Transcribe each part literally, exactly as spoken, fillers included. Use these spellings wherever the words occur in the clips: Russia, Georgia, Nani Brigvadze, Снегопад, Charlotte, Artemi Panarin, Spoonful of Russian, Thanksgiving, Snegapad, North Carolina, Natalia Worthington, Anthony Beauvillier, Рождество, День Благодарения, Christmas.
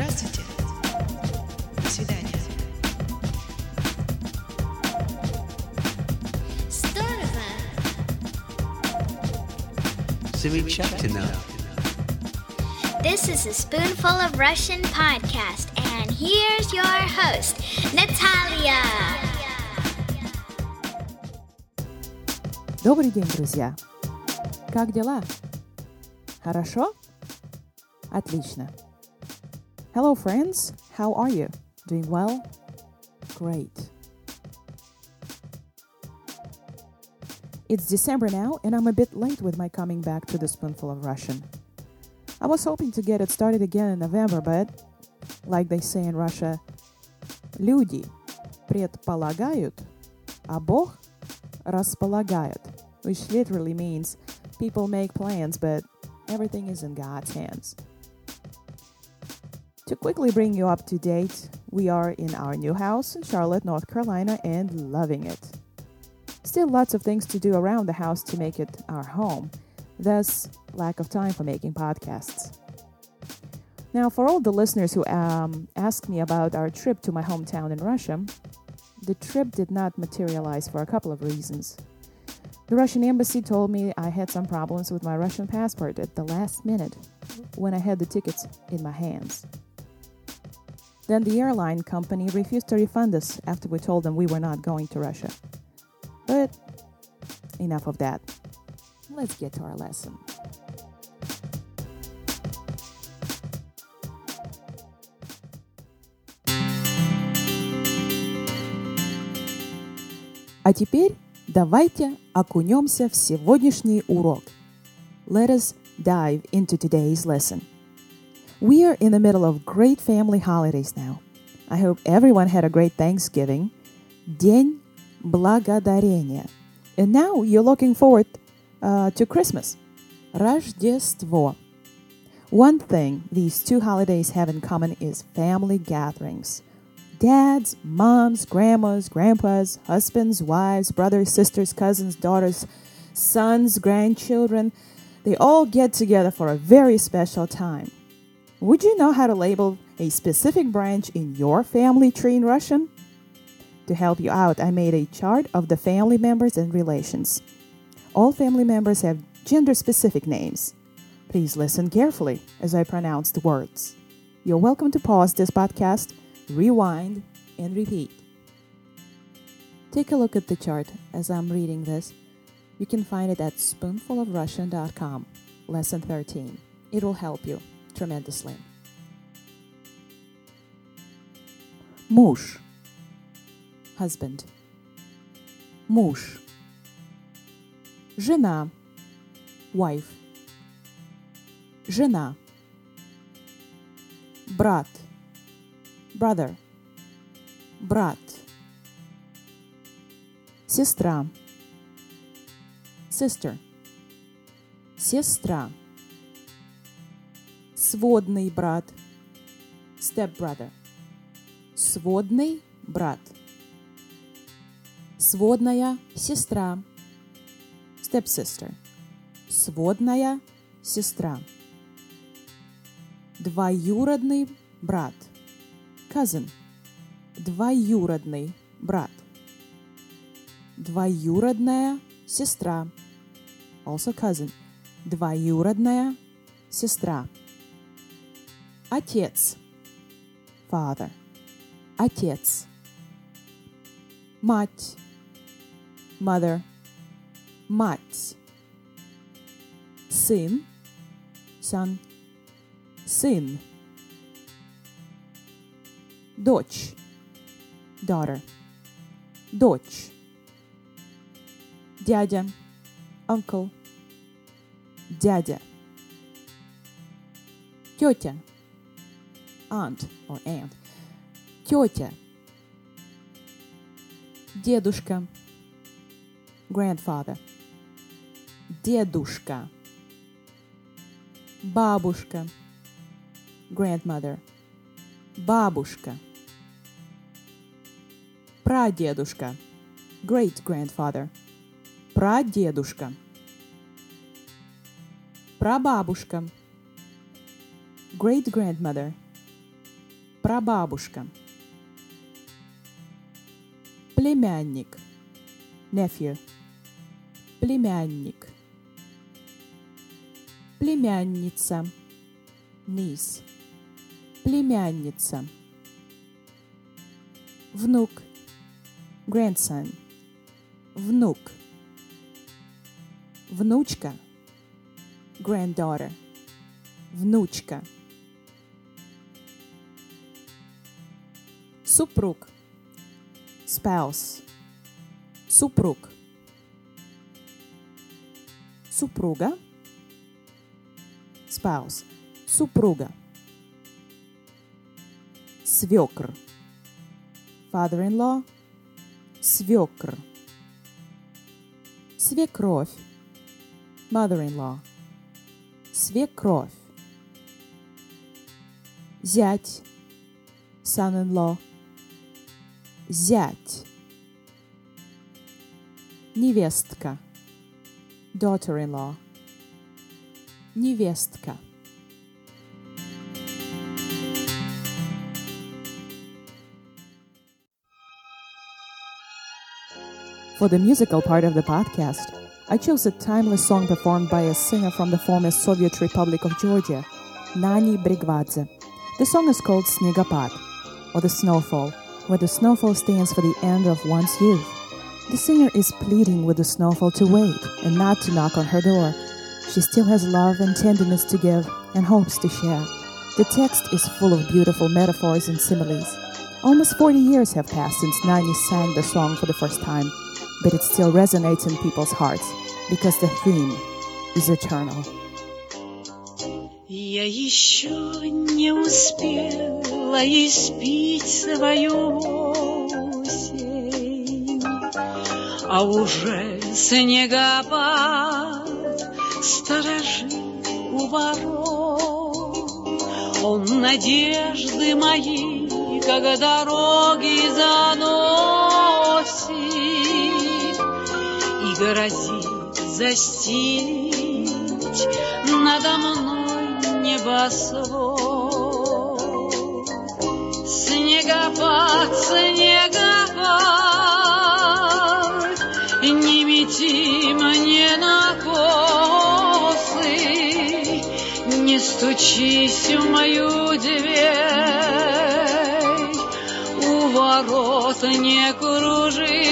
Здравствуйте. До свидания. Здорово. Замечательно. This is a Spoonful of Russian podcast, and here's your host, Natalia. Добрый день, друзья. Как дела? Хорошо? Отлично. Hello, friends. How are you? Doing well? Great. It's December now, and I'm a bit late with my coming back to the Spoonful of Russian. I was hoping to get it started again in November, but, like they say in Russia, люди предполагают, а Бог располагает, which literally means people make plans, but everything is in God's hands. To quickly bring you up to date, we are in our new house in Charlotte, North Carolina, and loving it. Still lots of things to do around the house to make it our home, thus lack of time for making podcasts. Now, for all the listeners who um, asked me about our trip to my hometown in Russia, the trip did not materialize for a couple of reasons. The Russian embassy told me I had some problems with my Russian passport at the last minute when I had the tickets in my hands. Then the airline company refused to refund us after we told them we were not going to Russia. But enough of that. Let's get to our lesson. А теперь давайте окунемся в сегодняшний урок. Let us dive into today's lesson. We are in the middle of great family holidays now. I hope everyone had a great Thanksgiving. День благодарения. And now you're looking forward uh, to Christmas. Рождество. One thing these two holidays have in common is family gatherings. Dads, moms, grandmas, grandpas, husbands, wives, brothers, sisters, cousins, daughters, sons, grandchildren, they all get together for a very special time. Would you know how to label a specific branch in your family tree in Russian? To help you out, I made a chart of the family members and relations. All family members have gender-specific names. Please listen carefully as I pronounce the words. You're welcome to pause this podcast, rewind, and repeat. Take a look at the chart as I'm reading this. You can find it at spoonful of russian dot com, Lesson thirteen. It will help you tremendously. Муж. Husband. Муж. Жена. Wife. Жена. Брат. Brother. Брат. Сестра. Sister. Сестра. Сводный брат. Stepbrother. Сводный брат. Сводная сестра. Stepsister. Сводная сестра. Двоюродный брат. Cousin. Двоюродный брат. Двоюродная сестра. Also cousin. Двоюродная сестра. Отец. Father. Отец. Мать. Mother. Мать. Сын. Son. Сын. Дочь. Daughter. Дочь. Дядя. Uncle. Дядя. Тетя. Aunt or aunt. Тетя. Дедушка. Grandfather. Дедушка. Бабушка. Grandmother. Бабушка. Прадедушка. Great grandfather. Прадедушка. Прабабушка. Great grandmother. Прабабушка. Племянник. Nephew. Племянник. Племянница. Niece. Племянница. Внук. Grandson. Внук. Внучка. Granddaughter. Внучка. Супруг. Spouse. Супруг. Супруга. Spouse. Супруга. Свекр. Father-in-law. Свекр. Свекровь. Mother-in-law. Свекровь. Зять. Son-in-law. Зять. Невестка. Daughter-in-law. Невестка. For the musical part of the podcast, I chose a timeless song performed by a singer from the former Soviet Republic of Georgia, Nani Brigvadze. The song is called Snegapad, or The Snowfall, where the snowfall stands for the end of one's youth. The singer is pleading with the snowfall to wait and not to knock on her door. She still has love and tenderness to give and hopes to share. The text is full of beautiful metaphors and similes. Almost forty years have passed since Nani sang the song for the first time, but it still resonates in people's hearts because the theme is eternal. Я еще не успела испить свою осень, а уже снегопад сторожит у ворот. Он надежды мои, как дороги заносит и грозит застелить надо мной небосвод. Снегопад, снегопад, не мети мне на косы, не стучись в мою дверь. Ворота не кружи,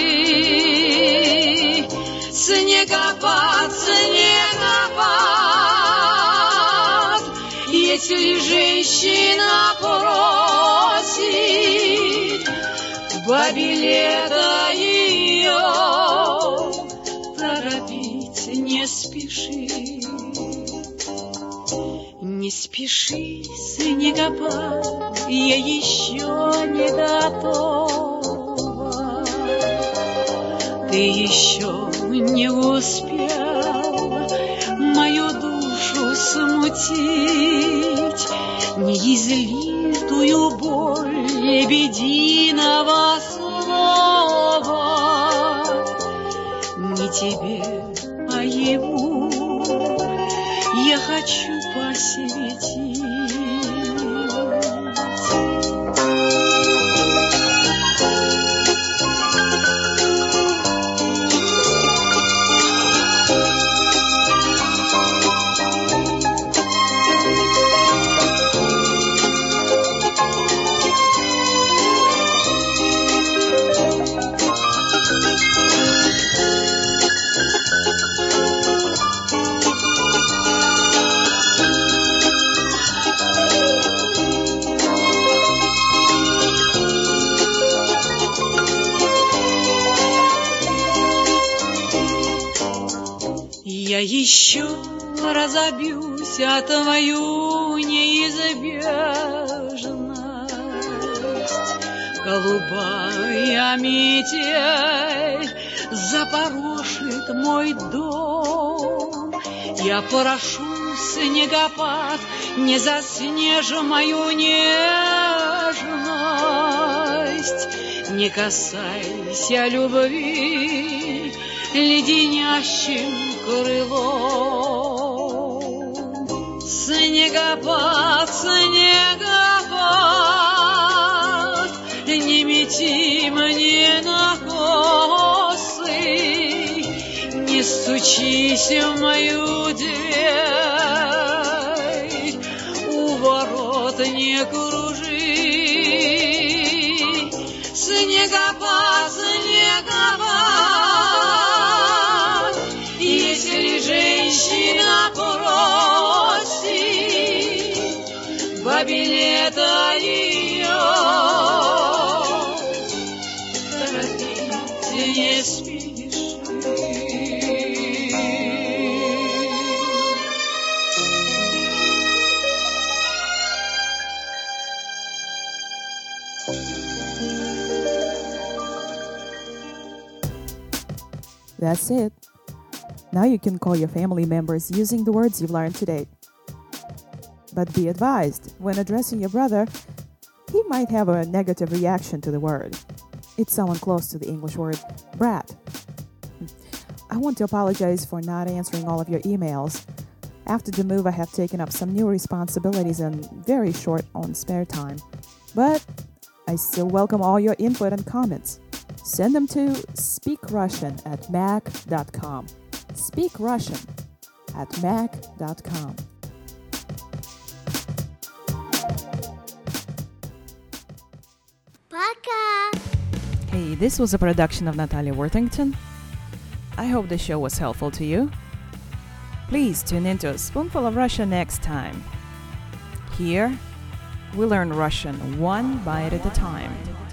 снегопад, снегопад. Если женщина просит бабилета ее, торопить не спеши, не спеши, снегопад. Я еще не готова, ты еще не успел мою душу смутить, неизлитую боль лебединого слова. Не тебе, а ему я хочу посвятить. Я еще разобьюсь о твою неизбежность, голубая метель запорошит мой дом. Я прошу, снегопад, не заснежь мою нежность, не касайся любви леденящим крылом. Снегопад, снегопад, Стучись в мою дверь, у ворот не кружи. Снегопад, снегопад, если женщина просит, бабилета ее, торопить не спеши. That's it. Now you can call your family members using the words you've learned today. But be advised, when addressing your brother, he might have a negative reaction to the word. It's someone close to the English word brat. I want to apologize for not answering all of your emails. After the move, I have taken up some new responsibilities and very short on spare time. But I still welcome all your input and comments. Send them to speakrussian at mac dot com. Speakrussian at mac dot com. Пока! Hey, this was a production of Natalia Worthington. I hope the show was helpful to you. Please tune into A Spoonful of Russian next time. Here, we learn Russian one bite at a time.